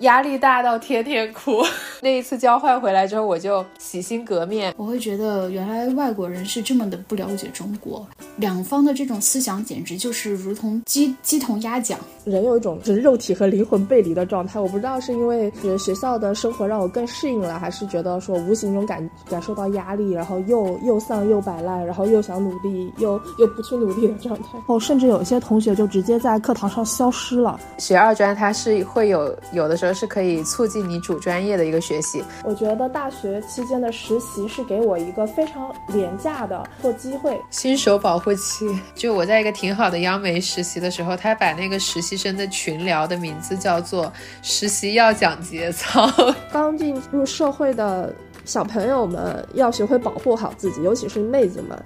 压力大到天天哭。那一次交换回来之后我就洗心革面，我会觉得原来外国人是这么的不了解中国，两方的这种思想简直就是如同鸡同鸭讲。人有一种就是肉体和灵魂背离的状态，我不知道是因为学校的生活让我更适应了，还是觉得说无形中感受到压力，然后又丧又摆烂，然后又想努力又不去努力的状态。哦，甚至有些同学就直接在课堂上消失了。学二专它是会有的时候是可以促进你主专业的一个学习。我觉得大学期间的实习是给我一个非常廉价的做机会，新手保护期。就我在一个挺好的央媒实习的时候，他把那个实习生的群聊的名字叫做实习要讲节操。刚进入社会的小朋友们要学会保护好自己，尤其是妹子们。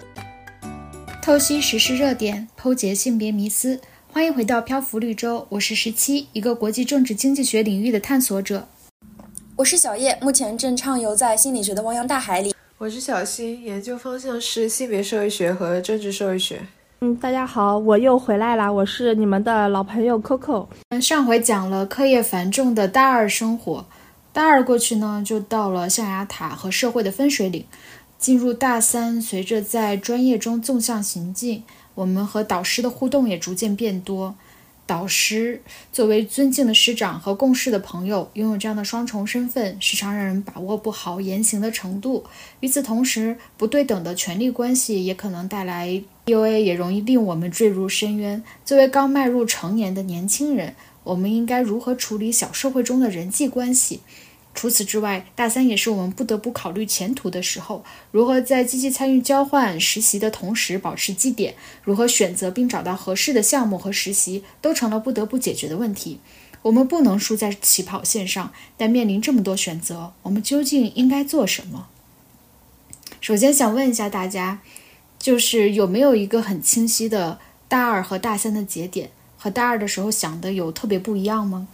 透析时事热点，剖解性别迷思，欢迎回到漂浮绿洲，我是17，一个国际政治经济学领域的探索者。我是小叶，目前正畅游在心理学的汪洋大海里。我是小新，研究方向是性别社会学和政治社会学。大家好，我又回来啦，我是你们的老朋友 Coco。 上回讲了课业繁重的大二生活，大二过去呢就到了象牙塔和社会的分水岭。进入大三，随着在专业中纵向行进，我们和导师的互动也逐渐变多。导师作为尊敬的师长和共事的朋友，拥有这样的双重身份，时常让人把握不好言行的程度。与此同时，不对等的权力关系也可能带来 PUA， 也容易令我们坠入深渊。作为刚迈入成年的年轻人，我们应该如何处理小社会中的人际关系？除此之外，大三也是我们不得不考虑前途的时候，如何在积极参与交换实习的同时保持绩点，如何选择并找到合适的项目和实习，都成了不得不解决的问题。我们不能输在起跑线上，但面临这么多选择，我们究竟应该做什么？首先想问一下大家，就是有没有一个很清晰的大二和大三的节点，和大二的时候想的有特别不一样吗？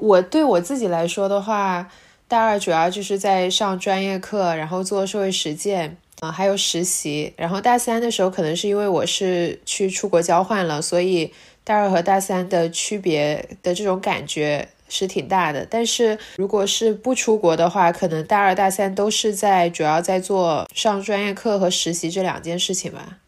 我对我自己来说的话，大二主要就是在上专业课，然后做社会实践还有实习。然后大三的时候，可能是因为我是去出国交换了，所以大二和大三的区别的这种感觉是挺大的。但是如果是不出国的话，可能大二大三都是主要在做上专业课和实习这两件事情吧。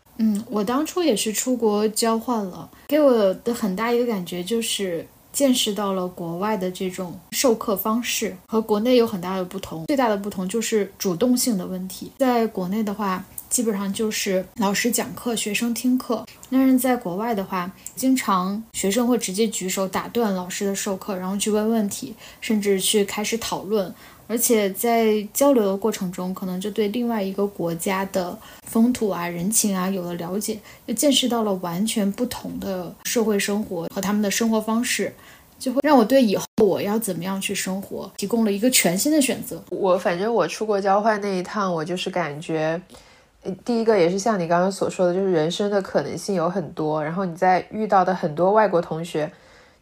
我当初也是出国交换了，给我的很大一个感觉就是见识到了国外的这种授课方式和国内有很大的不同，最大的不同就是主动性的问题。在国内的话，基本上就是老师讲课，学生听课，但是在国外的话，经常学生会直接举手打断老师的授课，然后去问问题，甚至去开始讨论。而且在交流的过程中，可能就对另外一个国家的风土啊、人情啊有了了解，就见识到了完全不同的社会生活和他们的生活方式，就会让我对以后我要怎么样去生活提供了一个全新的选择。反正我出国交换那一趟，我就是感觉第一个也是像你刚刚所说的，就是人生的可能性有很多，然后你在遇到的很多外国同学，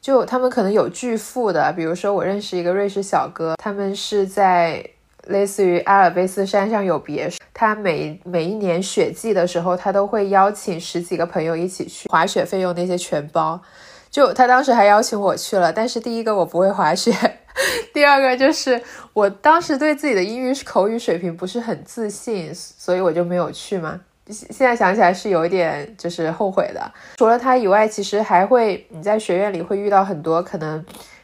就他们可能有巨富的，比如说我认识一个瑞士小哥，他们是在类似于阿尔卑斯山上有别墅，他每一年雪季的时候，他都会邀请十几个朋友一起去，滑雪费用那些全包。就他当时还邀请我去了，但是第一个我不会滑雪，第二个就是我当时对自己的英语口语水平不是很自信，所以我就没有去嘛。现在想起来是有一点就是后悔的。除了他以外，其实还会你在学院里会遇到很多可能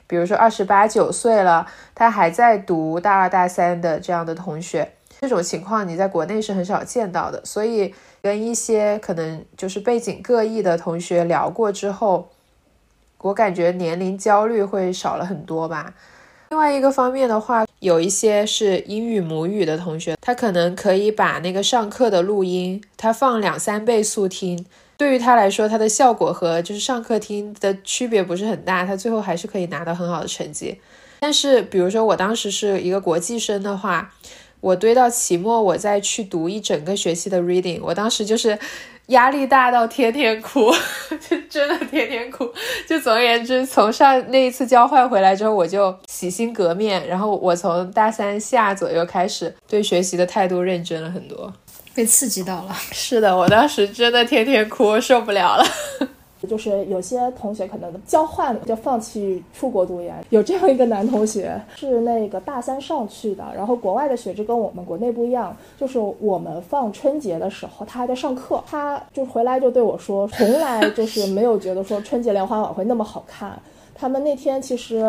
比如说28、29岁了，他还在读大二大三的这样的同学，这种情况你在国内是很少见到的。所以跟一些可能就是背景各异的同学聊过之后，我感觉年龄焦虑会少了很多吧。另外一个方面的话，有一些是英语母语的同学，他可能可以把那个上课的录音他放2-3倍速听，对于他来说他的效果和就是上课听的区别不是很大，他最后还是可以拿到很好的成绩。但是比如说我当时是一个国际生的话，我堆到期末我再去读一整个学期的 reading， 我当时就是压力大到天天哭，真的天天哭。就总而言之，从上那一次交换回来之后，我就洗心革面，然后我从大三下左右开始对学习的态度认真了很多，被刺激到了。是的，我当时真的天天哭，受不了了。就是有些同学可能交换就放弃出国读研，有这样一个男同学是那个大三上去的，然后国外的学制跟我们国内不一样，就是我们放春节的时候他还在上课，他就回来就对我说从来就是没有觉得说春节联欢晚会那么好看，他们那天其实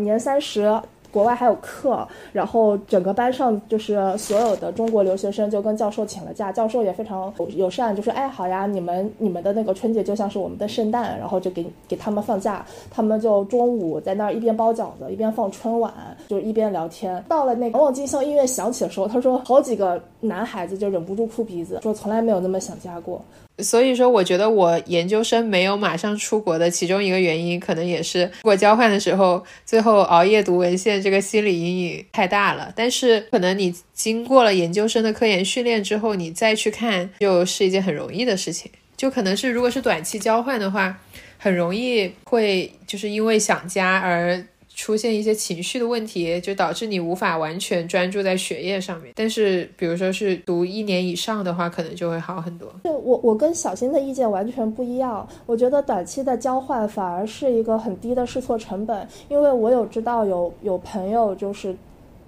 年30国外还有课，然后整个班上就是所有的中国留学生就跟教授请了假，教授也非常友善，就是哎好呀，你们的那个春节就像是我们的圣诞，然后就给他们放假，他们就中午在那儿一边包饺子一边放春晚，就一边聊天。到了那个望京巷音乐响起的时候，他说好几个男孩子就忍不住哭鼻子，说从来没有那么想家过。所以说我觉得我研究生没有马上出国的其中一个原因可能也是我交换的时候最后熬夜读文献这个心理阴影太大了，但是可能你经过了研究生的科研训练之后你再去看就是一件很容易的事情，就可能是如果是短期交换的话很容易会就是因为想家而出现一些情绪的问题，就导致你无法完全专注在学业上面，但是比如说是读1年以上的话可能就会好很多。我跟小新的意见完全不一样，我觉得短期的交换反而是一个很低的试错成本，因为我有知道有朋友就是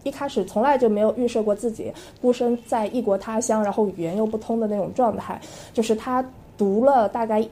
一开始从来就没有预设过自己孤身在异国他乡然后语言又不通的那种状态，就是他读了大概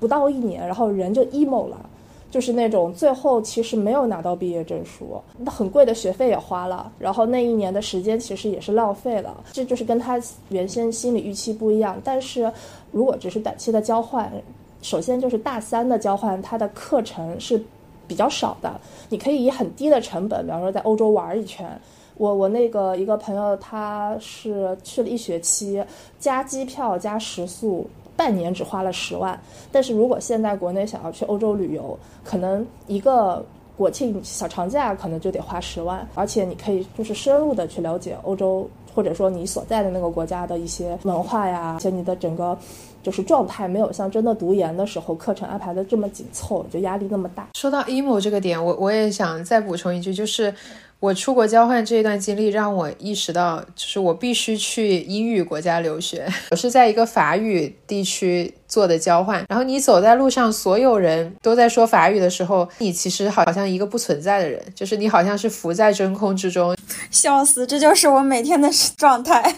不到1年然后人就 EMO 了，就是那种最后其实没有拿到毕业证书，很贵的学费也花了，然后那1年的时间其实也是浪费了，这就是跟他原先心理预期不一样。但是如果只是短期的交换，首先就是大三的交换它的课程是比较少的，你可以以很低的成本比方说在欧洲玩一圈，我那个一个朋友他是去了1学期加机票加食宿半年只花了10万，但是如果现在国内想要去欧洲旅游，可能一个国庆小长假可能就得花10万，而且你可以就是深入的去了解欧洲，或者说你所在的那个国家的一些文化呀，而且你的整个就是状态没有像真的读研的时候课程安排的这么紧凑，就压力那么大。说到 EMO 这个点，我也想再补充一句，就是我出国交换这一段经历让我意识到，就是我必须去英语国家留学。我是在一个法语地区做的交换，然后你走在路上所有人都在说法语的时候，你其实好像一个不存在的人，就是你好像是浮在真空之中。笑死，这就是我每天的状态。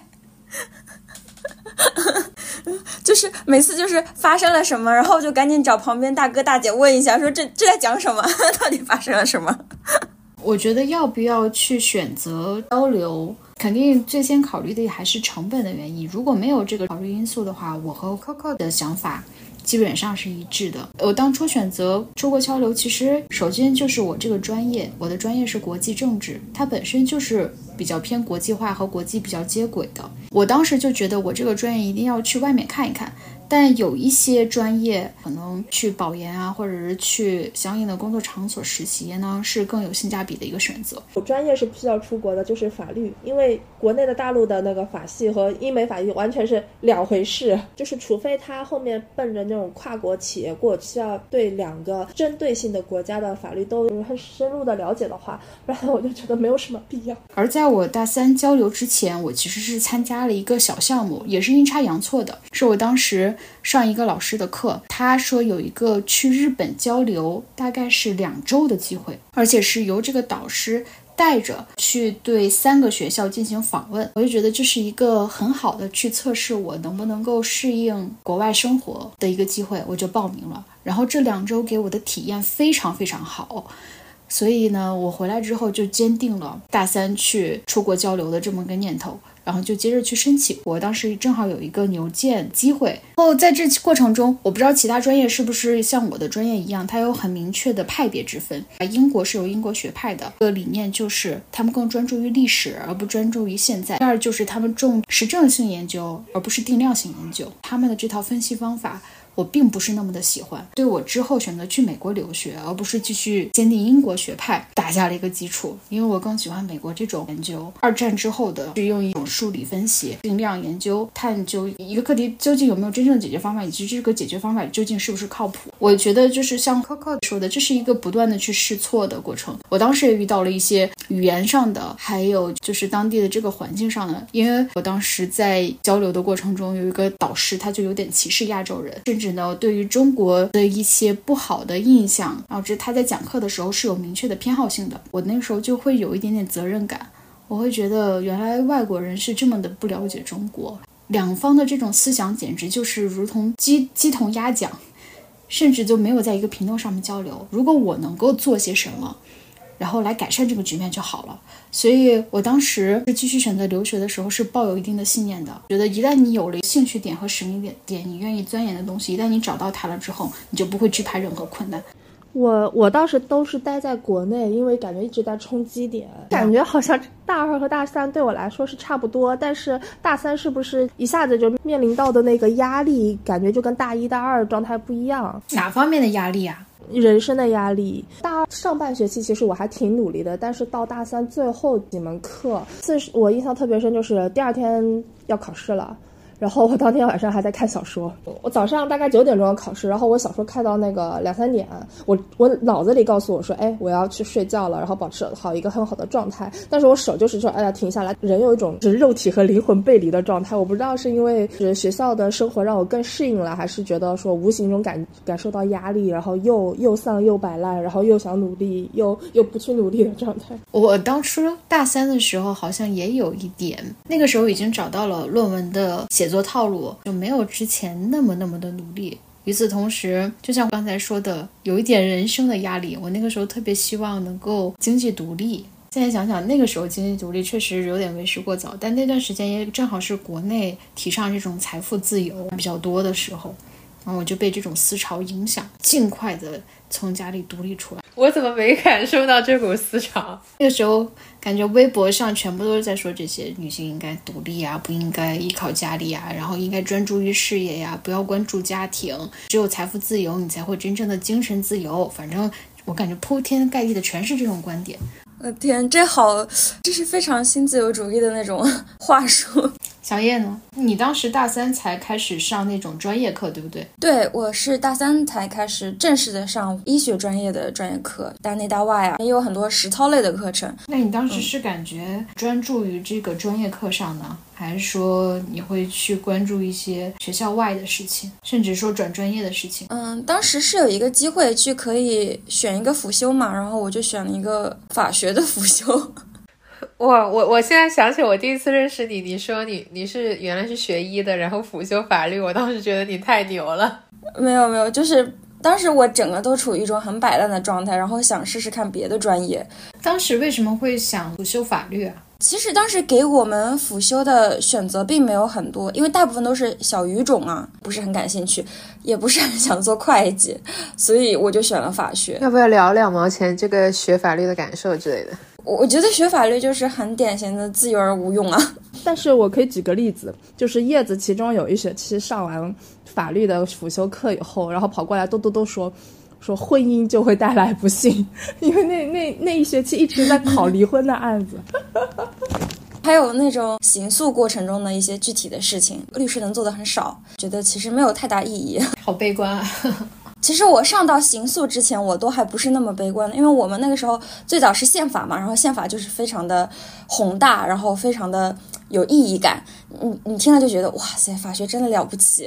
就是每次就是发生了什么，然后就赶紧找旁边大哥大姐问一下，说这在讲什么，到底发生了什么。我觉得要不要去选择交流，肯定最先考虑的还是成本的原因，如果没有这个考虑因素的话，我和 Coco 的想法基本上是一致的。我当初选择出国交流，其实首先就是我这个专业，我的专业是国际政治，它本身就是比较偏国际化和国际比较接轨的，我当时就觉得我这个专业一定要去外面看一看，但有一些专业可能去保研啊，或者是去相应的工作场所实习呢，是更有性价比的一个选择。我专业是不需要出国的，就是法律，因为国内的大陆的那个法系和英美法系完全是两回事，就是除非他后面奔着那种跨国企业过，需要对两个针对性的国家的法律都很深入的了解的话，不然我就觉得没有什么必要。而在我大三交流之前，我其实是参加了一个小项目，也是阴差阳错的，是我当时上一个老师的课，他说有一个去日本交流大概是2周的机会，而且是由这个导师带着去对3个学校进行访问，我就觉得这是一个很好的去测试我能不能够适应国外生活的一个机会，我就报名了。然后这2周给我的体验非常非常好，所以呢我回来之后就坚定了大三去出国交流的这么个念头，然后就接着去申请。我当时正好有一个牛剑机会，然后在这过程中，我不知道其他专业是不是像我的专业一样，它有很明确的派别之分。英国是有英国学派的，这个理念就是他们更专注于历史而不专注于现在。第二就是他们重实证性研究而不是定量性研究，他们的这套分析方法我并不是那么的喜欢，对我之后选择去美国留学而不是继续坚定英国学派打下了一个基础，因为我更喜欢美国这种研究，2战之后的是用一种梳理分析定量研究，探究一个课题究竟有没有真正的解决方法，以及这个解决方法究竟是不是靠谱。我觉得就是像 Coco 说的，这是一个不断的去试错的过程，我当时也遇到了一些语言上的，还有就是当地的这个环境上的，因为我当时在交流的过程中有一个导师他就有点歧视亚洲人，甚至治呢对于中国的一些不好的印象，导致他在讲课的时候是有明确的偏好性的。我那时候就会有一点点责任感，我会觉得原来外国人是这么的不了解中国，两方的这种思想简直就是如同鸡同鸭讲，甚至就没有在一个频道上面交流。如果我能够做些什么，然后来改善这个局面就好了。所以我当时继续选择留学的时候是抱有一定的信念的，觉得一旦你有了兴趣点和使命点，你愿意钻研的东西，一旦你找到它了之后，你就不会惧怕任何困难。我当时都是待在国内，因为感觉一直在冲基点，感觉好像大二和大三对我来说是差不多，但是大三是不是一下子就面临到的那个压力，感觉就跟大一大二状态不一样。哪方面的压力啊？人生的压力。大上半学期其实我还挺努力的，但是到大三最后几门课，我印象特别深，就是第二天要考试了，然后我当天晚上还在看小说。我早上大概9点钟要考试，然后我小说看到那个2-3点，我脑子里告诉我说，哎，我要去睡觉了，然后保持好一个很好的状态，但是我手就是说，哎呀，停下来。人有一种就是肉体和灵魂背离的状态，我不知道是因为是学校的生活让我更适应了，还是觉得说无形中感受到压力，然后又丧又摆烂，然后又想努力又不去努力的状态。我当初大三的时候好像也有一点，那个时候已经找到了论文的写作套路，就没有之前那么的努力。与此同时，就像我刚才说的，有一点人生的压力。我那个时候特别希望能够经济独立，现在想想那个时候经济独立确实有点为时过早，但那段时间也正好是国内提倡这种财富自由比较多的时候，然后我就被这种思潮影响，尽快的从家里独立出来。我怎么没感受到这股思潮？那个时候感觉微博上全部都是在说这些女性应该独立啊，不应该依靠家里啊，然后应该专注于事业呀，不要关注家庭，只有财富自由你才会真正的精神自由。反正我感觉铺天盖地的全是这种观点。我天，这是非常新自由主义的那种话术。小叶呢？你当时大三才开始上那种专业课，对不对？对，我是大三才开始正式的上医学专业的专业课，大内大外啊，也有很多实操类的课程。那你当时是感觉专注于这个专业课上呢，还是说你会去关注一些学校外的事情，甚至说转专业的事情？当时是有一个机会去可以选一个辅修嘛，然后我就选了一个法学的辅修。我现在想起我第一次认识你，你说你是原来是学医的，然后辅修法律，我当时觉得你太牛了。没有，就是当时我整个都处于一种很摆烂的状态，然后想试试看别的专业。当时为什么会想辅修法律啊？其实当时给我们辅修的选择并没有很多，因为大部分都是小语种啊，不是很感兴趣，也不是很想做会计，所以我就选了法学。要不要聊2毛钱这个学法律的感受之类的？我觉得学法律就是很典型的自由而无用啊。但是我可以举个例子，就是叶子其中有一学期上完法律的辅修课以后，然后跑过来都说婚姻就会带来不幸，因为那一学期一直在考离婚的案子。还有那种刑诉过程中的一些具体的事情，律师能做的很少，觉得其实没有太大意义。好悲观啊。其实我上到刑诉之前，我都还不是那么悲观的，因为我们那个时候最早是宪法嘛，然后宪法就是非常的宏大，然后非常的有意义感，你听了就觉得哇塞，法学真的了不起，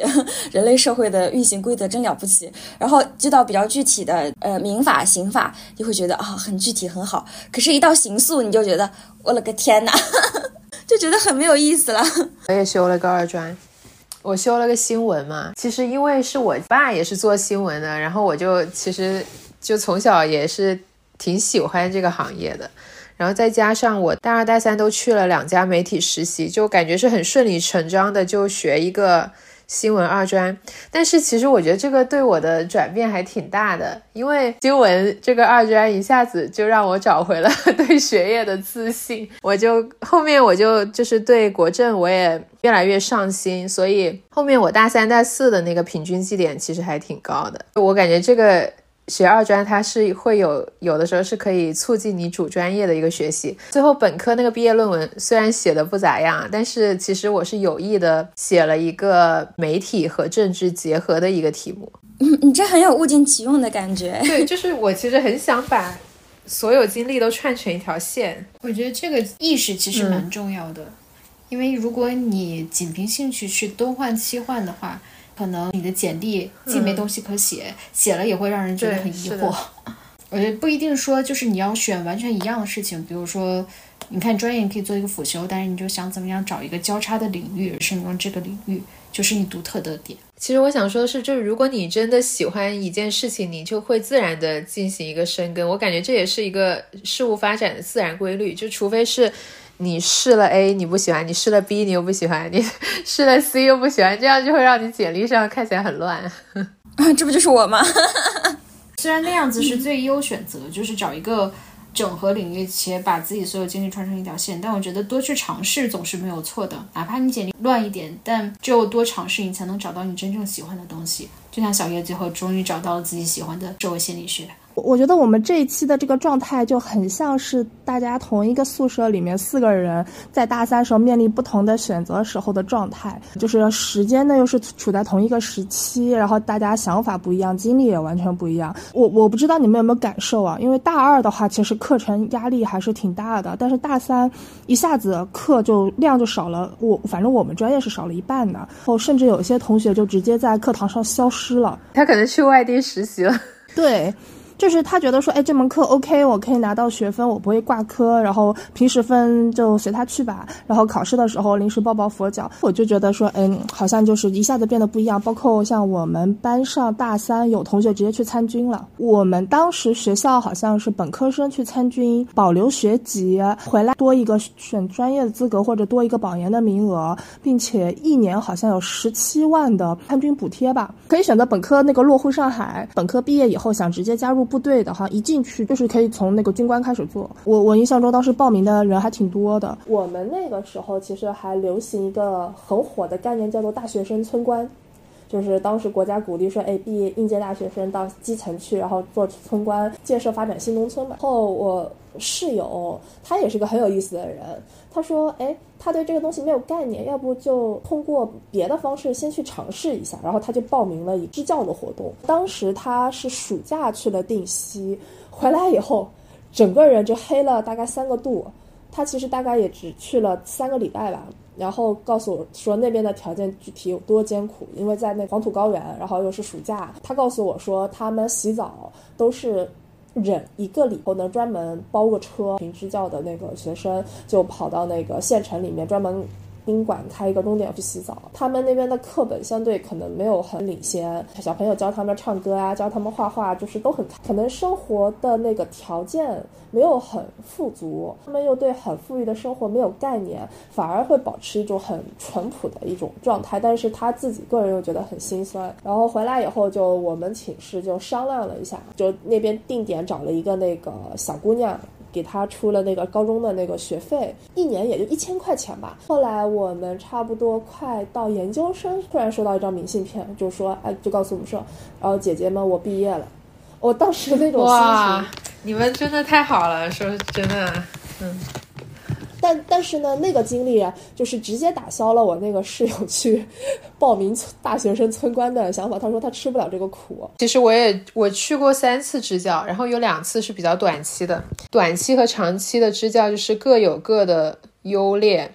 人类社会的运行规则真了不起。然后就到比较具体的民法、刑法，就会觉得啊、很具体很好。可是，一到刑诉，你就觉得我了个天哪，就觉得很没有意思了。我也修了个二专。我修了个新闻嘛，其实因为是我爸也是做新闻的，然后我就其实就从小也是挺喜欢这个行业的，然后再加上我大二大三都去了2家媒体实习，就感觉是很顺理成章的就学一个新闻二专。但是其实我觉得这个对我的转变还挺大的，因为新闻这个二专一下子就让我找回了对学业的自信，后面我就是对国政我也越来越上心，所以后面我大三大四的那个平均绩点其实还挺高的。我感觉这个学二专它是会有的时候是可以促进你主专业的一个学习。最后本科那个毕业论文虽然写的不咋样，但是其实我是有意的写了一个媒体和政治结合的一个题目。你这很有物尽其用的感觉。对，就是我其实很想把所有精力都串成一条线。我觉得这个意识其实蛮重要的，因为如果你仅凭兴趣去东换西换的话，可能你的简历既没东西可写、写了也会让人觉得很疑惑。我觉得不一定说就是你要选完全一样的事情，比如说你看专业你可以做一个辅修，但是你就想怎么样找一个交叉的领域，甚至让这个领域就是你独特的点。其实我想说的是，就是如果你真的喜欢一件事情，你就会自然的进行一个深耕。我感觉这也是一个事物发展的自然规律，就除非是你试了 A 你不喜欢，你试了 B 你又不喜欢，你试了 C 又不喜欢，这样就会让你简历上看起来很乱。这不就是我吗？虽然那样子是最优选择，就是找一个整合领域且把自己所有精力穿成一条线，但我觉得多去尝试总是没有错的，哪怕你简历乱一点，但只有多尝试你才能找到你真正喜欢的东西。就像小叶最后终于找到了自己喜欢的社会心理学。我觉得我们这一期的这个状态就很像是大家同一个宿舍里面四个人在大三时候面临不同的选择时候的状态，就是时间呢又是处在同一个时期，然后大家想法不一样，经历也完全不一样。我不知道你们有没有感受啊，因为大二的话其实课程压力还是挺大的，但是大三一下子课就量就少了，反正我们专业是少了一半的，然后甚至有些同学就直接在课堂上消失了，他可能去外地实习了。对，就是他觉得说，哎，这门课 OK， 我可以拿到学分，我不会挂科，然后平时分就随他去吧，然后考试的时候临时抱抱佛脚。我就觉得说，好像就是一下子变得不一样。包括像我们班上大三有同学直接去参军了，我们当时学校好像是本科生去参军保留学籍，回来多一个选专业的资格或者多一个保研的名额，并且一年好像有17万的参军补贴吧，可以选择本科那个落户上海，本科毕业以后想直接加入部队的话，一进去就是可以从那个军官开始做。我印象中当时报名的人还挺多的。我们那个时候其实还流行一个很火的概念，叫做大学生村官，就是当时国家鼓励说，毕业应届大学生到基层去，然后做村官，建设发展新农村嘛。然后我室友他也是个很有意思的人，他说，他对这个东西没有概念，要不就通过别的方式先去尝试一下。然后他就报名了以支教的活动，当时他是暑假去了定西，回来以后整个人就黑了大概3个度，他其实大概也只去了3个礼拜吧，然后告诉我说那边的条件具体有多艰苦，因为在那黄土高原，然后又是暑假。他告诉我说他们洗澡都是忍1个礼拜，能专门包个车，平支教的那个学生就跑到那个县城里面专门宾馆开一个钟点去洗澡。他们那边的课本相对可能没有很领先，小朋友教他们唱歌啊，教他们画画，就是都很可能生活的那个条件没有很富足，他们又对很富裕的生活没有概念，反而会保持一种很淳朴的一种状态。但是他自己个人又觉得很心酸。然后回来以后就我们寝室就商量了一下，就那边定点找了一个那个小姑娘，给他出了那个高中的那个学费，一年也就1000块钱吧。后来我们差不多快到研究生，突然收到一张明信片，就说，就告诉我们说，然后姐姐们我毕业了。我当时那种心情，哇，你们真的太好了，说真的，但是呢，那个经历啊，就是直接打消了我那个室友去报名大学生村官的想法。他说他吃不了这个苦。其实我去过3次支教，然后有2次是比较短期的，短期和长期的支教就是各有各的优劣。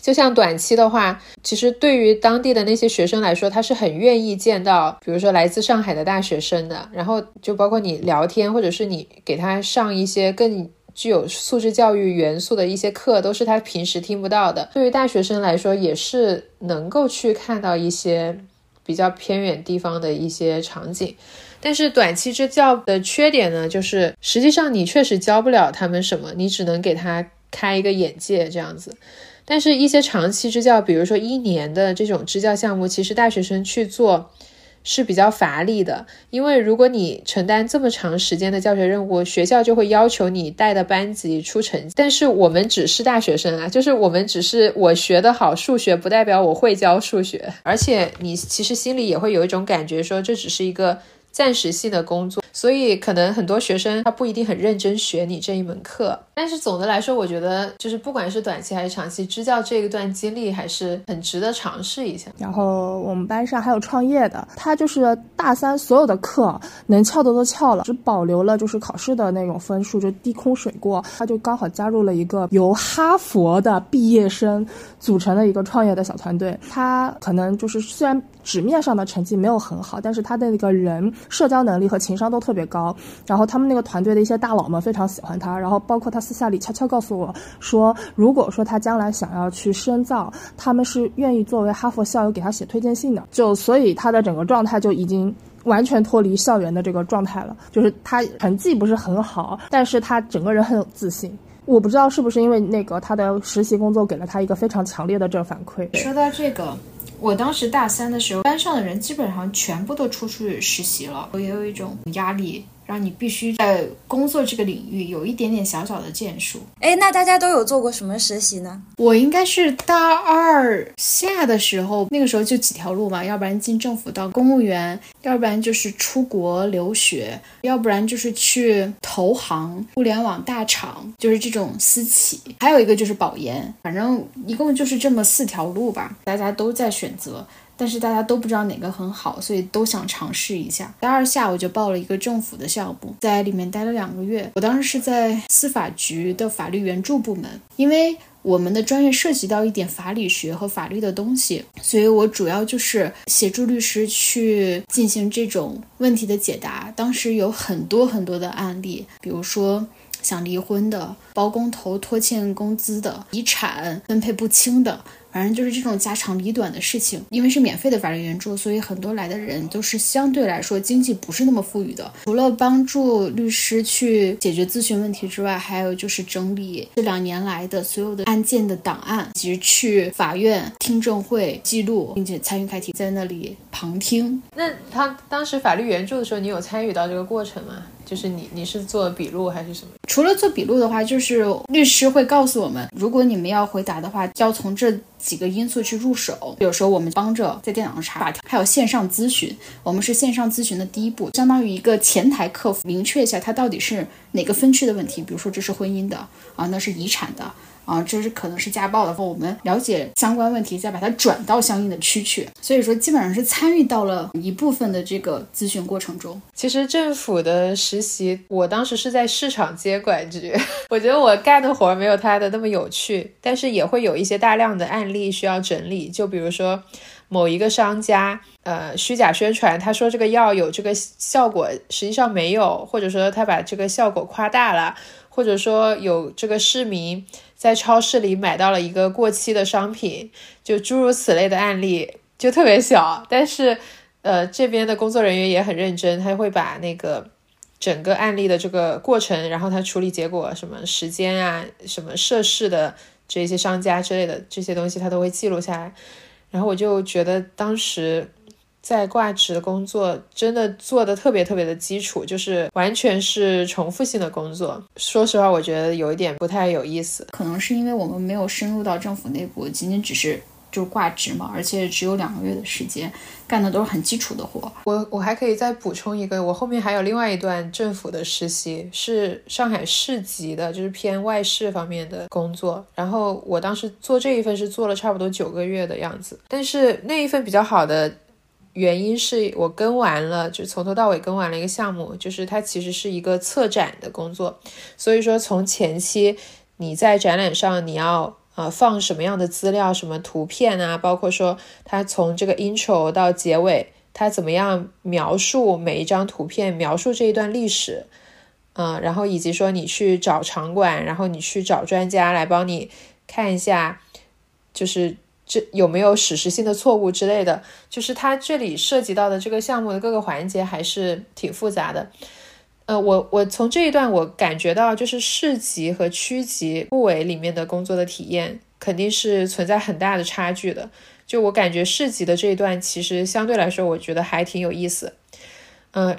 就像短期的话，其实对于当地的那些学生来说，他是很愿意见到比如说来自上海的大学生的，然后就包括你聊天，或者是你给他上一些更具有素质教育元素的一些课，都是他平时听不到的。对于大学生来说，也是能够去看到一些比较偏远地方的一些场景。但是短期支教的缺点呢，就是实际上你确实教不了他们什么，你只能给他开一个眼界这样子。但是一些长期支教，比如说1年的这种支教项目，其实大学生去做是比较乏力的，因为如果你承担这么长时间的教学任务，学校就会要求你带的班级出成绩。但是我们只是大学生啊，就是我们只是我学得好数学，不代表我会教数学。而且你其实心里也会有一种感觉说，这只是一个暂时性的工作，所以可能很多学生他不一定很认真学你这一门课。但是总的来说，我觉得就是不管是短期还是长期，支教这一段经历还是很值得尝试一下。然后我们班上还有创业的，他就是大三所有的课能翘的都翘了，只保留了就是考试的那种分数，就低空水过。他就刚好加入了一个由哈佛的毕业生组成的一个创业的小团队。他可能就是虽然纸面上的成绩没有很好，但是他的那个人社交能力和情商都特别高，然后他们那个团队的一些大佬们非常喜欢他，然后包括他私下里悄悄告诉我说，如果说他将来想要去深造，他们是愿意作为哈佛校友给他写推荐信的。就所以他的整个状态就已经完全脱离校园的这个状态了，就是他成绩不是很好，但是他整个人很有自信。我不知道是不是因为那个他的实习工作给了他一个非常强烈的正反馈。说到这个，我当时大三的时候，班上的人基本上全部都出去实习了，我也有一种压力，让你必须在工作这个领域有一点点小小的建树。哎，那大家都有做过什么实习呢？我应该是大二下的时候，那个时候就几条路嘛，要不然进政府当公务员，要不然就是出国留学，要不然就是去投行、互联网大厂，就是这种私企，还有一个就是保研，反正一共就是这么4条路吧，大家都在选择。但是大家都不知道哪个很好，所以都想尝试一下。大二下我就报了一个政府的项目，在里面待了2个月。我当时是在司法局的法律援助部门，因为我们的专业涉及到一点法理学和法律的东西，所以我主要就是协助律师去进行这种问题的解答。当时有很多很多的案例，比如说想离婚的、包工头拖欠工资的、遗产分配不清的，反正就是这种家长里短的事情。因为是免费的法律援助，所以很多来的人都是相对来说经济不是那么富裕的。除了帮助律师去解决咨询问题之外，还有就是整理这2年来的所有的案件的档案，以及去法院听证会记录，并且参与开庭，在那里旁听。那他当时法律援助的时候，你有参与到这个过程吗？就是你是做笔录还是什么？除了做笔录的话，就是律师会告诉我们，如果你们要回答的话，要从这几个因素去入手。比如说我们帮着在电脑上查法条，还有线上咨询，我们是线上咨询的第一步，相当于一个前台客服，明确一下他到底是哪个分区的问题。比如说这是婚姻的啊，那是遗产的啊，这是可能是家暴的话，我们了解相关问题，再把它转到相应的区去。所以说基本上是参与到了一部分的这个咨询过程中。其实政府的实习，我当时是在市场监管局，我觉得我干的活没有他的那么有趣，但是也会有一些大量的案例需要整理。就比如说某一个商家虚假宣传，他说这个药有这个效果，实际上没有，或者说他把这个效果夸大了，或者说有这个市民在超市里买到了一个过期的商品，就诸如此类的案例，就特别小。但是这边的工作人员也很认真，他会把那个整个案例的这个过程，然后他处理结果什么时间啊、什么涉事的这些商家之类的这些东西，他都会记录下来。然后我就觉得当时在挂职的工作真的做的特别特别的基础，就是完全是重复性的工作。说实话我觉得有一点不太有意思，可能是因为我们没有深入到政府内部，仅仅只是就是挂职嘛，而且只有2个月的时间，干的都是很基础的活。我还可以再补充一个，我后面还有另外一段政府的实习，是上海市级的，就是偏外事方面的工作。然后我当时做这一份是做了差不多9个月的样子，但是那一份比较好的原因是我跟完了，就从头到尾跟完了一个项目，就是它其实是一个策展的工作。所以说从前期你在展览上你要放什么样的资料，什么图片啊，包括说他从这个 intro 到结尾，他怎么样描述每一张图片，描述这一段历史，然后以及说你去找场馆，然后你去找专家来帮你看一下，就是这有没有史实性的错误之类的，就是他这里涉及到的这个项目的各个环节还是挺复杂的。我从这一段我感觉到，就是市级和区级部委里面的工作的体验肯定是存在很大的差距的。就我感觉市级的这一段其实相对来说我觉得还挺有意思。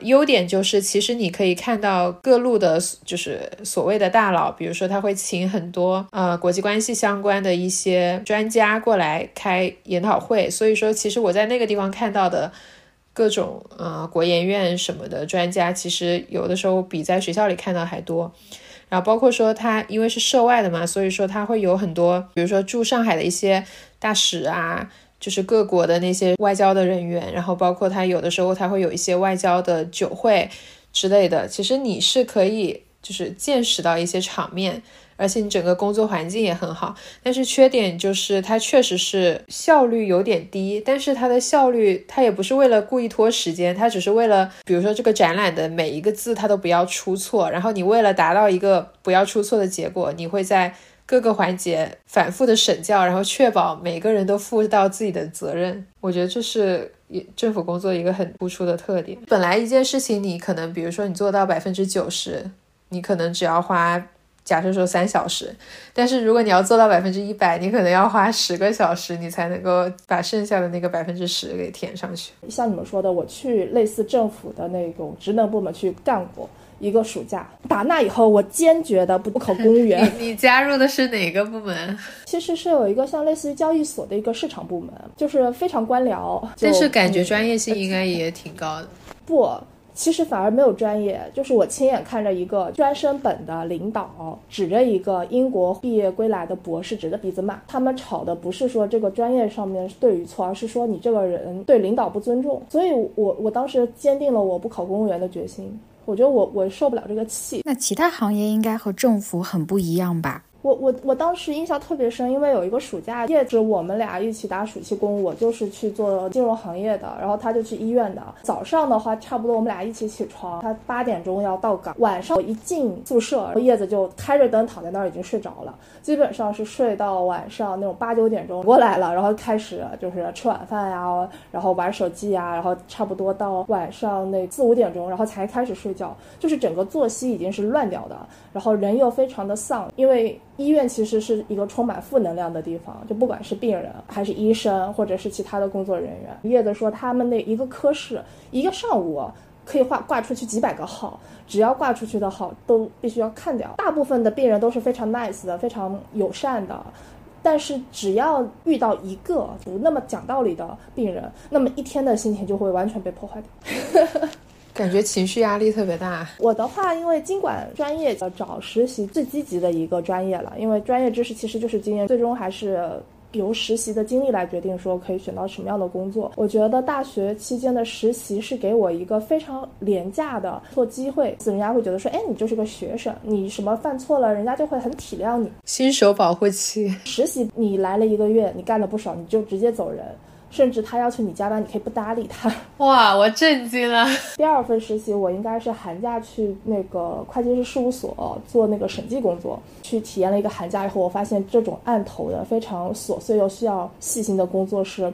优点就是其实你可以看到各路的就是所谓的大佬，比如说他会请很多国际关系相关的一些专家过来开研讨会。所以说其实我在那个地方看到的各种国研院什么的专家，其实有的时候比在学校里看到还多。然后包括说他因为是涉外的嘛，所以说他会有很多比如说驻上海的一些大使啊，就是各国的那些外交的人员，然后包括他有的时候他会有一些外交的酒会之类的，其实你是可以就是见识到一些场面，而且你整个工作环境也很好。但是缺点就是它确实是效率有点低，但是它的效率它也不是为了故意拖时间，它只是为了比如说这个展览的每一个字它都不要出错，然后你为了达到一个不要出错的结果，你会在各个环节反复的审校，然后确保每个人都负到自己的责任。我觉得这是政府工作一个很突出的特点。本来一件事情你可能比如说你做到 90%， 你可能只要花假设说3小时，但是如果你要做到 100%， 你可能要花10个小时你才能够把剩下的那个 10% 给填上去。像你们说的，我去类似政府的那种职能部门去干过一个暑假，打那以后我坚决的不考公务员。你加入的是哪个部门？其实是有一个像类似于交易所的一个市场部门，就是非常官僚，但是感觉专业性应该也挺高的。不，其实反而没有专业，就是我亲眼看着一个专升本的领导指着一个英国毕业归来的博士指着鼻子骂。他们吵的不是说这个专业上面对与错，而是说你这个人对领导不尊重。所以我当时坚定了我不考公务员的决心。我觉得我受不了这个气。那其他行业应该和政府很不一样吧？我当时印象特别深，因为有一个暑假业主我们俩一起打暑期工，我就是去做金融行业的，然后他就去医院的。早上的话差不多我们俩一起起床，他8点钟要到岗，晚上我一进宿舍，叶子就开着灯躺在那儿已经睡着了，基本上是睡到晚上那种8、9点钟过来了，然后开始就是吃晚饭呀，然后玩手机呀，然后差不多到晚上那4、5点钟然后才开始睡觉，就是整个作息已经是乱掉的，然后人又非常的丧。因为医院其实是一个充满负能量的地方，就不管是病人还是医生或者是其他的工作人员。叶子说他们那一个科室一个上午可以挂出去几百个号，只要挂出去的号都必须要看掉。大部分的病人都是非常 nice 的，非常友善的，但是只要遇到一个不那么讲道理的病人，那么一天的心情就会完全被破坏掉。感觉情绪压力特别大。我的话，因为经管专业找实习最积极的一个专业了，因为专业知识其实就是经验，最终还是由实习的经历来决定说可以选到什么样的工作。我觉得大学期间的实习是给我一个非常廉价的做机会，人家会觉得说，哎，你就是个学生，你什么犯错了人家就会很体谅你。新手保护期，实习你来了1个月，你干了不少你就直接走人，甚至他要求你加班你可以不搭理他。哇，我震惊了。第二份实习我应该是寒假去那个会计师事务所做那个审计工作，去体验了一个寒假以后，我发现这种案头的非常琐碎又需要细心的工作是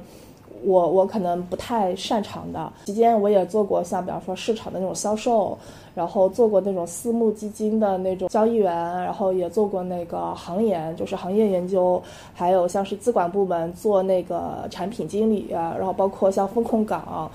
我可能不太擅长的。期间我也做过像比方说市场的那种销售，然后做过那种私募基金的那种交易员，然后也做过那个行研，就是行业研究，还有像是资管部门做那个产品经理啊，然后包括像风控岗，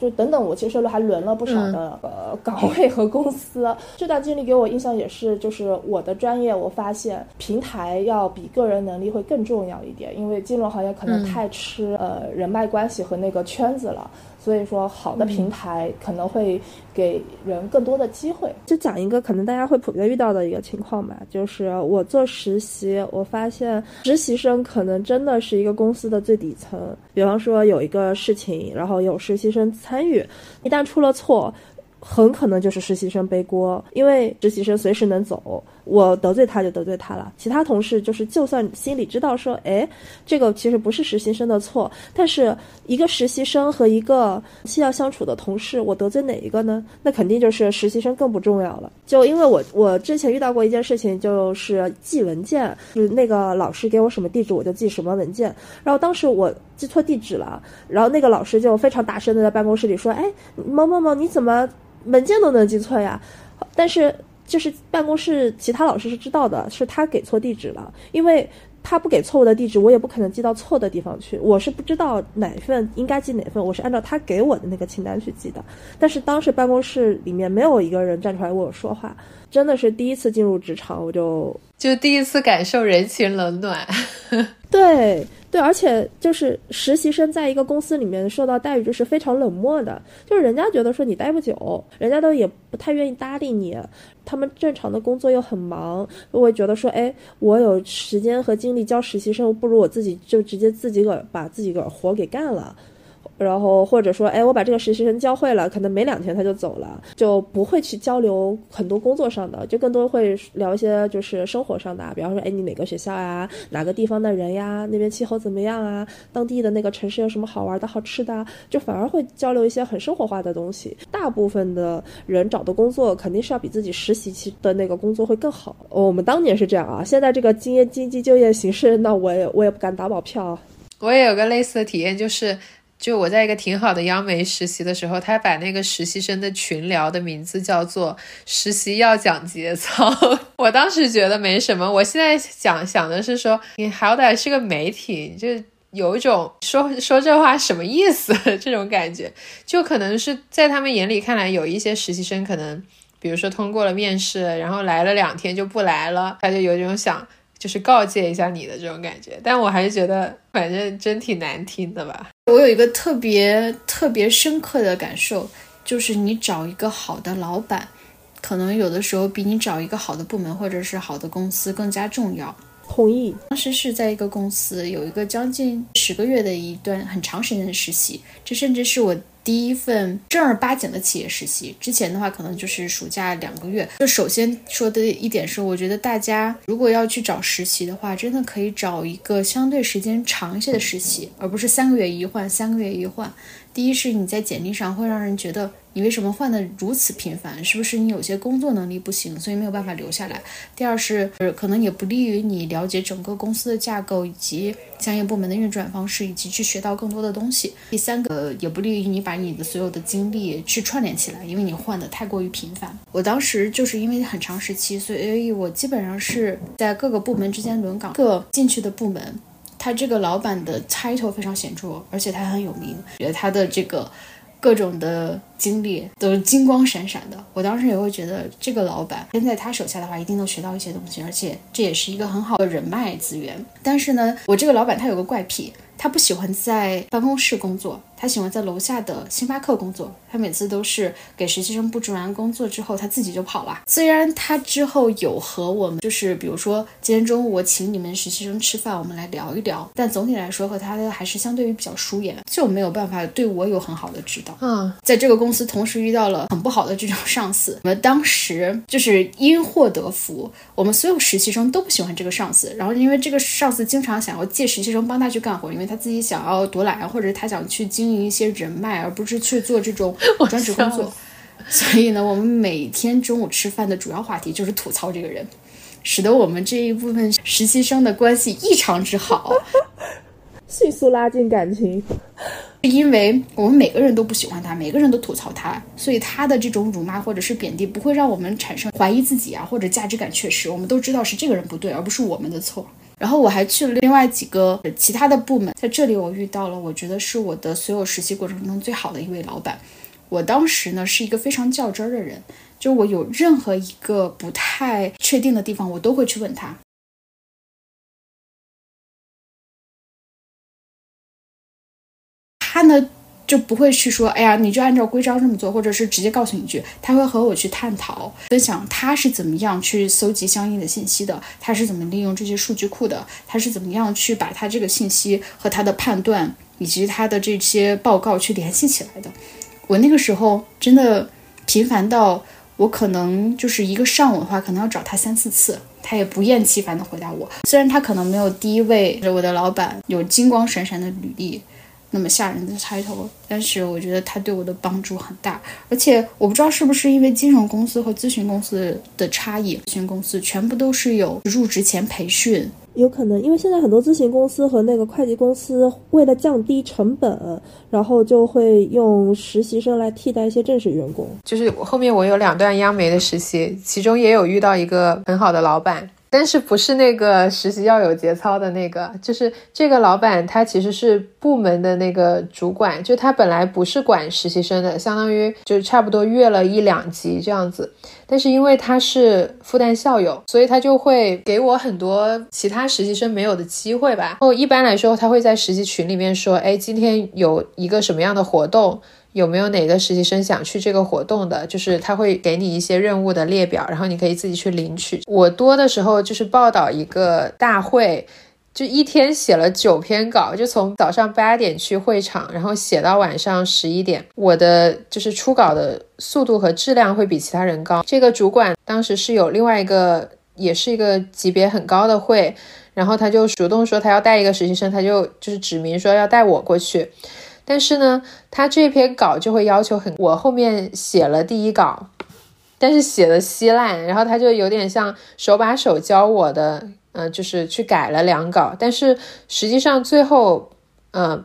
就等等，我其实还轮了不少的岗位和公司。这段经历给我印象也是，就是我的专业我发现平台要比个人能力会更重要一点，因为金融行业可能太吃人脉关系和那个圈子了，所以说好的平台可能会给人更多的机会。就讲一个可能大家会普遍遇到的一个情况嘛，就是我做实习，我发现实习生可能真的是一个公司的最底层。比方说有一个事情，然后有实习生参与，一旦出了错，很可能就是实习生背锅，因为实习生随时能走，我得罪他就得罪他了。其他同事就是就算心里知道说，哎，这个其实不是实习生的错，但是一个实习生和一个需要相处的同事，我得罪哪一个呢？那肯定就是实习生更不重要了。就因为我之前遇到过一件事情，就是寄文件，就是那个老师给我什么地址我就寄什么文件，然后当时我记错地址了，然后那个老师就非常大声的在办公室里说，哎，某某某，你怎么文件都能记错呀？但是就是办公室其他老师是知道的，是他给错地址了，因为他不给错误的地址，我也不可能寄到错的地方去。我是不知道哪份应该寄哪份，我是按照他给我的那个清单去寄的。但是当时办公室里面没有一个人站出来为我说话，真的是第一次进入职场，我就第一次感受人情冷暖。对对，而且就是实习生在一个公司里面受到待遇就是非常冷漠的，就是人家觉得说你待不久，人家都也不太愿意搭理你，他们正常的工作又很忙，我也觉得说哎，我有时间和精力教实习生，不如我自己就直接自己把自己个活给干了，然后或者说哎，我把这个实习生教会了，可能没2天他就走了，就不会去交流很多工作上的，就更多会聊一些就是生活上的，比方说哎，你哪个学校呀，哪个地方的人呀，那边气候怎么样啊，当地的那个城市有什么好玩的好吃的，就反而会交流一些很生活化的东西。大部分的人找的工作肯定是要比自己实习期的那个工作会更好，我们当年是这样啊，现在这个经济就业形势，那我也不敢打保票。我也有个类似的体验，就我在一个挺好的央媒实习的时候，他把那个实习生的群聊的名字叫做实习要讲节操。我当时觉得没什么，我现在想的是说你好歹是个媒体，就有一种说这话什么意思这种感觉。就可能是在他们眼里看来，有一些实习生可能比如说通过了面试，然后来了2天就不来了，他就有这种想就是告诫一下你的这种感觉，但我还是觉得反正真挺难听的吧。我有一个特别特别深刻的感受，就是你找一个好的老板，可能有的时候比你找一个好的部门或者是好的公司更加重要。同意。当时是在一个公司有一个将近10个月的一段很长时间的实习，这甚至是我第一份正儿八经的企业实习，之前的话可能就是暑假2个月。就首先说的一点是，我觉得大家如果要去找实习的话，真的可以找一个相对时间长一些的实习，而不是3个月一换。第一是你在简历上会让人觉得你为什么换的如此频繁，是不是你有些工作能力不行，所以没有办法留下来。第二是可能也不利于你了解整个公司的架构以及相应部门的运转方式，以及去学到更多的东西。第三个也不利于你把你的所有的精力去串联起来，因为你换的太过于频繁。我当时就是因为很长时期，所以我基本上是在各个部门之间轮岗，各进去的部门他这个老板的 title 非常显著，而且他很有名，觉得他的这个各种的经历都是金光闪闪的。我当时也会觉得这个老板跟在他手下的话一定能学到一些东西，而且这也是一个很好的人脉资源。但是呢，我这个老板他有个怪癖，他不喜欢在办公室工作，他喜欢在楼下的星巴克工作。他每次都是给实习生布置完工作之后他自己就跑了。虽然他之后有和我们就是比如说今天中午我请你们实习生吃饭，我们来聊一聊，但总体来说和他还是相对于比较疏远，就没有办法对我有很好的指导。在这个公司同时遇到了很不好的这种上司，我们当时就是因祸得福，我们所有实习生都不喜欢这个上司，然后因为这个上司经常想要借实习生帮他去干活，因为他自己想要多来，或者他想去经营一些人脉，而不是去做这种专职工作。所以呢，我们每天中午吃饭的主要话题就是吐槽这个人，使得我们这一部分实习生的关系异常之好，迅速拉近感情。因为我们每个人都不喜欢他，每个人都吐槽他，所以他的这种辱骂或者是贬低不会让我们产生怀疑自己啊，或者价值感缺失。我们都知道是这个人不对，而不是我们的错。然后我还去了另外几个其他的部门，在这里我遇到了我觉得是我的所有实习过程中最好的一位老板。我当时呢是一个非常较真儿的人，就是我有任何一个不太确定的地方我都会去问他。他呢就不会去说哎呀你就按照规章这么做，或者是直接告诉你一句，他会和我去探讨分享他是怎么样去搜集相应的信息的，他是怎么利用这些数据库的，他是怎么样去把他这个信息和他的判断以及他的这些报告去联系起来的。我那个时候真的频繁到我可能就是一个上午的话可能要找他3-4次，他也不厌其烦的回答我。虽然他可能没有第一位我的老板有金光闪闪的履历那么吓人的title，但是我觉得他对我的帮助很大。而且我不知道是不是因为金融公司和咨询公司的差异，咨询公司全部都是有入职前培训，有可能因为现在很多咨询公司和那个会计公司为了降低成本，然后就会用实习生来替代一些正式员工。就是后面我有2段央媒的实习，其中也有遇到一个很好的老板，但是不是那个实习要有节操的那个，就是这个老板他其实是部门的那个主管，就他本来不是管实习生的，相当于就差不多越了一两级这样子，但是因为他是复旦校友，所以他就会给我很多其他实习生没有的机会吧。然后一般来说他会在实习群里面说，哎，今天有一个什么样的活动，有没有哪个实习生想去这个活动的，就是他会给你一些任务的列表，然后你可以自己去领取。我多的时候就是报道一个大会，就一天写了9篇稿，就从早上8点去会场，然后写到晚上11点。我的就是初稿的速度和质量会比其他人高。这个主管当时是有另外一个也是一个级别很高的会，然后他就主动说他要带一个实习生，他就是指明说要带我过去。但是呢，他这篇稿就会要求很，我后面写了第一稿，但是写的稀烂，然后他就有点像手把手教我的，就是去改了2稿，但是实际上最后，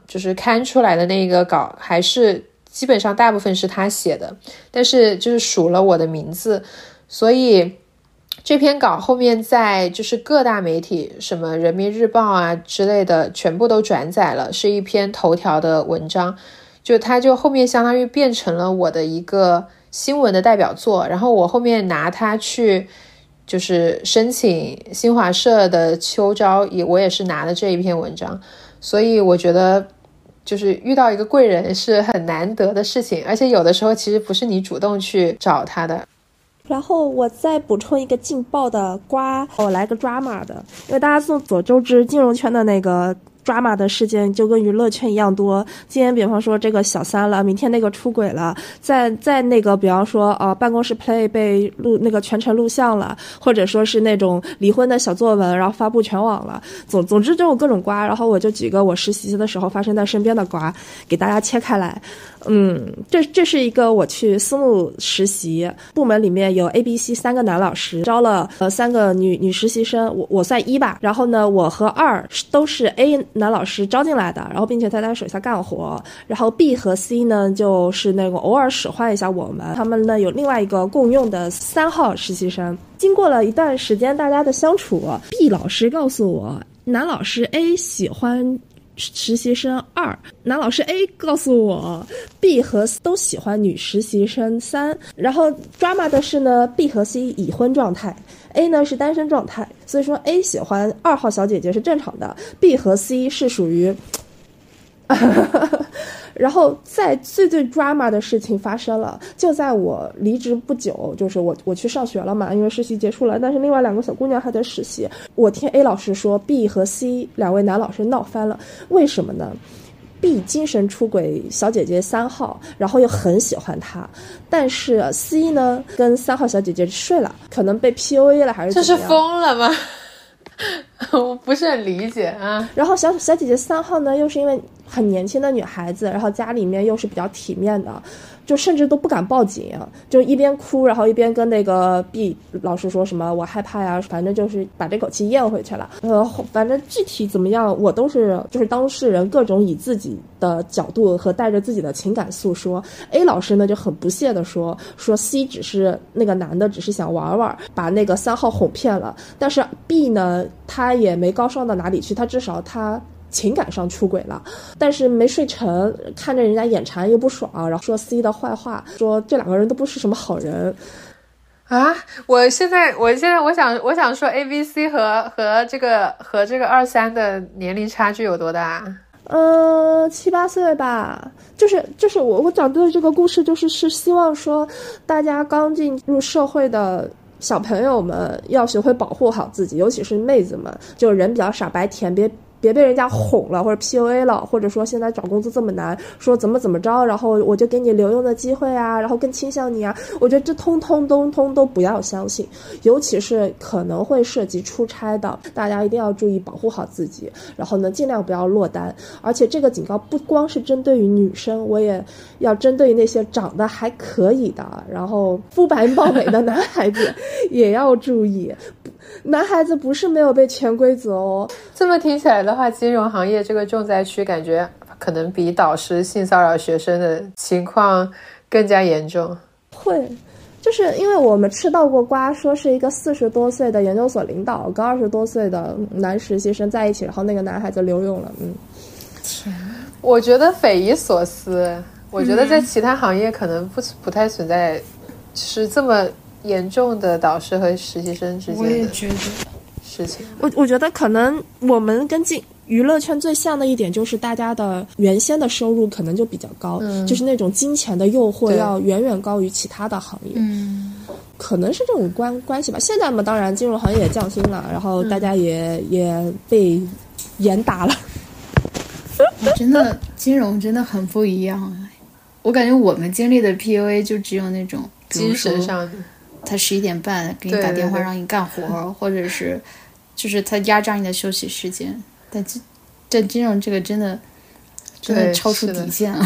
就是刊出来的那个稿还是基本上大部分是他写的，但是就是署了我的名字，所以这篇稿后面在就是各大媒体什么人民日报啊之类的全部都转载了，是一篇头条的文章，就它就后面相当于变成了我的一个新闻的代表作，然后我后面拿它去就是申请新华社的秋招，我也是拿了这一篇文章。所以我觉得就是遇到一个贵人是很难得的事情，而且有的时候其实不是你主动去找他的。然后我再补充一个劲爆的瓜，我来个 drama 的，因为大家众所周知，金融圈的那个 drama 的事件就跟娱乐圈一样多。今天比方说这个小三了，明天那个出轨了，在那个比方说办公室 play 被录那个全程录像了，或者说是那种离婚的小作文然后发布全网了，总之就有各种瓜。然后我就举个我实习的时候发生在身边的瓜给大家切开来。这是一个我去私募实习，部门里面有 ABC 3个男老师，招了3个女实习生，我算1吧。然后呢，我和2都是 A 男老师招进来的，然后并且在他手下干活。然后 B 和 C 呢，就是那个偶尔使唤一下我们。他们呢有另外一个共用的3号实习生。经过了一段时间大家的相处 ，B 老师告诉我，男老师 A 喜欢实习生2，男老师 A 告诉我 B 和 C 都喜欢女实习生3。然后 drama 的是呢， B 和 C 已婚状态， A 呢是单身状态，所以说 A 喜欢2号小姐姐是正常的， B 和 C 是属于然后在最 drama 的事情发生了，就在我离职不久，就是我去上学了嘛，因为实习结束了，但是另外2个小姑娘还在实习。我听 A 老师说 B 和 C 2位男老师闹翻了，为什么呢？ B 精神出轨小姐姐3号，然后又很喜欢她，但是 C 呢跟3号小姐姐睡了，可能被 PUA 了还是怎么样，这是疯了吗？我不是很理解啊。然后小姐姐3号呢，又是因为很年轻的女孩子，然后家里面又是比较体面的，就甚至都不敢报警，就一边哭然后一边跟那个 B 老师说什么我害怕呀，反正就是把这口气咽回去了。反正具体怎么样我都是就是当事人各种以自己的角度和带着自己的情感诉说。 A 老师呢就很不屑的说 C 只是那个男的只是想玩玩，把那个3号哄骗了，但是 B 呢他也没高尚到哪里去，他至少他情感上出轨了，但是没睡成，看着人家眼馋又不爽，然后说 C 的坏话，说这2个人都不是什么好人啊！我现在我想说 ABC 和这个23的年龄差距有多大？7、8岁吧。就是我讲对这个故事就是希望说大家刚进入社会的小朋友们要学会保护好自己，尤其是妹子们，就人比较傻白甜，别被人家哄了，或者 PUA 了，或者说现在找工作这么难，说怎么着，然后我就给你留用的机会啊，然后更倾向你啊。我觉得这通都不要相信，尤其是可能会涉及出差的，大家一定要注意保护好自己，然后呢尽量不要落单。而且这个警告不光是针对于女生，我也要针对于那些长得还可以的，然后肤白貌美的男孩子也要注意。男孩子不是没有被潜规则哦。这么听起来的话，金融行业这个重灾区感觉可能比导师性骚扰学生的情况更加严重。会，就是因为我们吃到过瓜，说是一个40多岁的研究所领导跟20多岁的男实习生在一起，然后那个男孩子留用了。嗯，天，我觉得匪夷所思。我觉得在其他行业可能不太存在是这么严重的导师和实习生之间的事情。我觉得可能我们跟进娱乐圈最像的一点就是大家的原先的收入可能就比较高，就是那种金钱的诱惑要远远高于其他的行业，可能是这种关系吧。现在嘛，当然金融行业也降薪了，然后大家也被严打了。真的，金融真的很不一样。我感觉我们经历的 PUA 就只有那种精神上的，他11:30给你打电话让你干活，或者是就是他压榨你的休息时间。但金融这个真的超出底线了。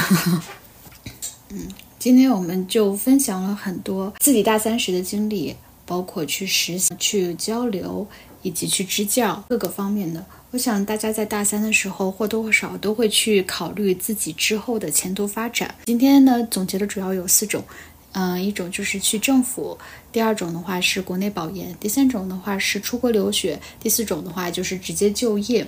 今天我们就分享了很多自己大30的经历，包括去实习、去交流以及去支教各个方面的。我想大家在大三的时候或多或少都会去考虑自己之后的前途发展。今天呢总结的主要有4种，一种就是去政府，第二种的话是国内保研，第三种的话是出国留学，第四种的话就是直接就业。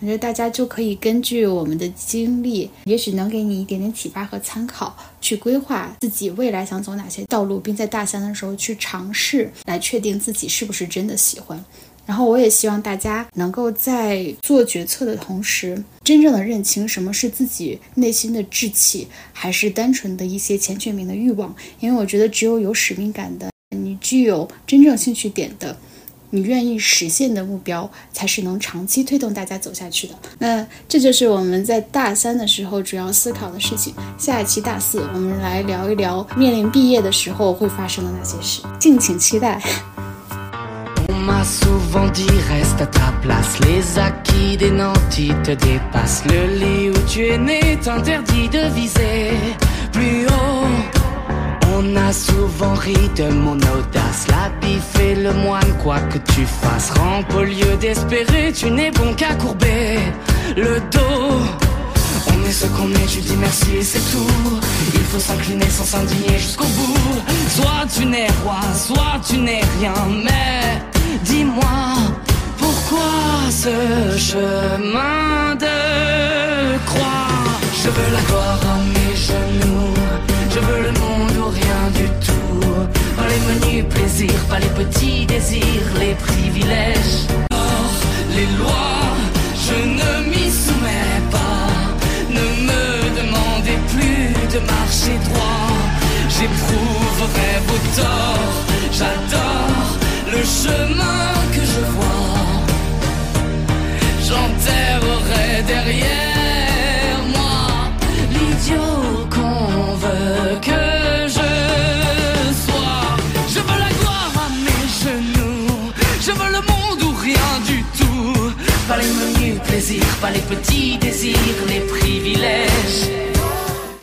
我觉得大家就可以根据我们的经历，也许能给你一点点启发和参考，去规划自己未来想走哪些道路，并在大三的时候去尝试，来确定自己是不是真的喜欢。然后我也希望大家能够在做决策的同时，真正的认清什么是自己内心的志气，还是单纯的一些钱权名的欲望。因为我觉得只有使命感的，你具有真正兴趣点的，你愿意实现的目标，才是能长期推动大家走下去的。那这就是我们在大三的时候主要思考的事情。下一期大4我们来聊一聊面临毕业的时候会发生的那些事，敬请期待。On m'a souvent dit reste à ta place, les acquis des nantis te dépassent. Le lit où tu es né t'interdit de viser plus haut. On a souvent ri de mon audace, la biffe et le moine quoi que tu fasses. Rampe au lieu d'espérer, tu n'es bon qu'à courber le dos. On est ce qu'on est, tu dis merci et c'est tout. Il faut s'incliner sans s'indigner jusqu'au bout. Soit tu n'es roi, soit tu n'es rien, mais dis-moi, pourquoi ce chemin de croix? Je veux la gloire à mes genoux, je veux le monde ou rien du tout. Pas les menus plaisirs, pas les petits désirs, les privilèges. Or, les lois, je ne m'y soumets pas. Ne me demandez plus de marcher droit. J'éprouverai vos torts, j'adore le chemin que je vois, j'enterrerai derrière moi l'idiot qu'on veut que je sois. Je veux la gloire à mes genoux, je veux le monde ou rien du tout. Pas les menus plaisirs, pas les petits désirs, les privilèges.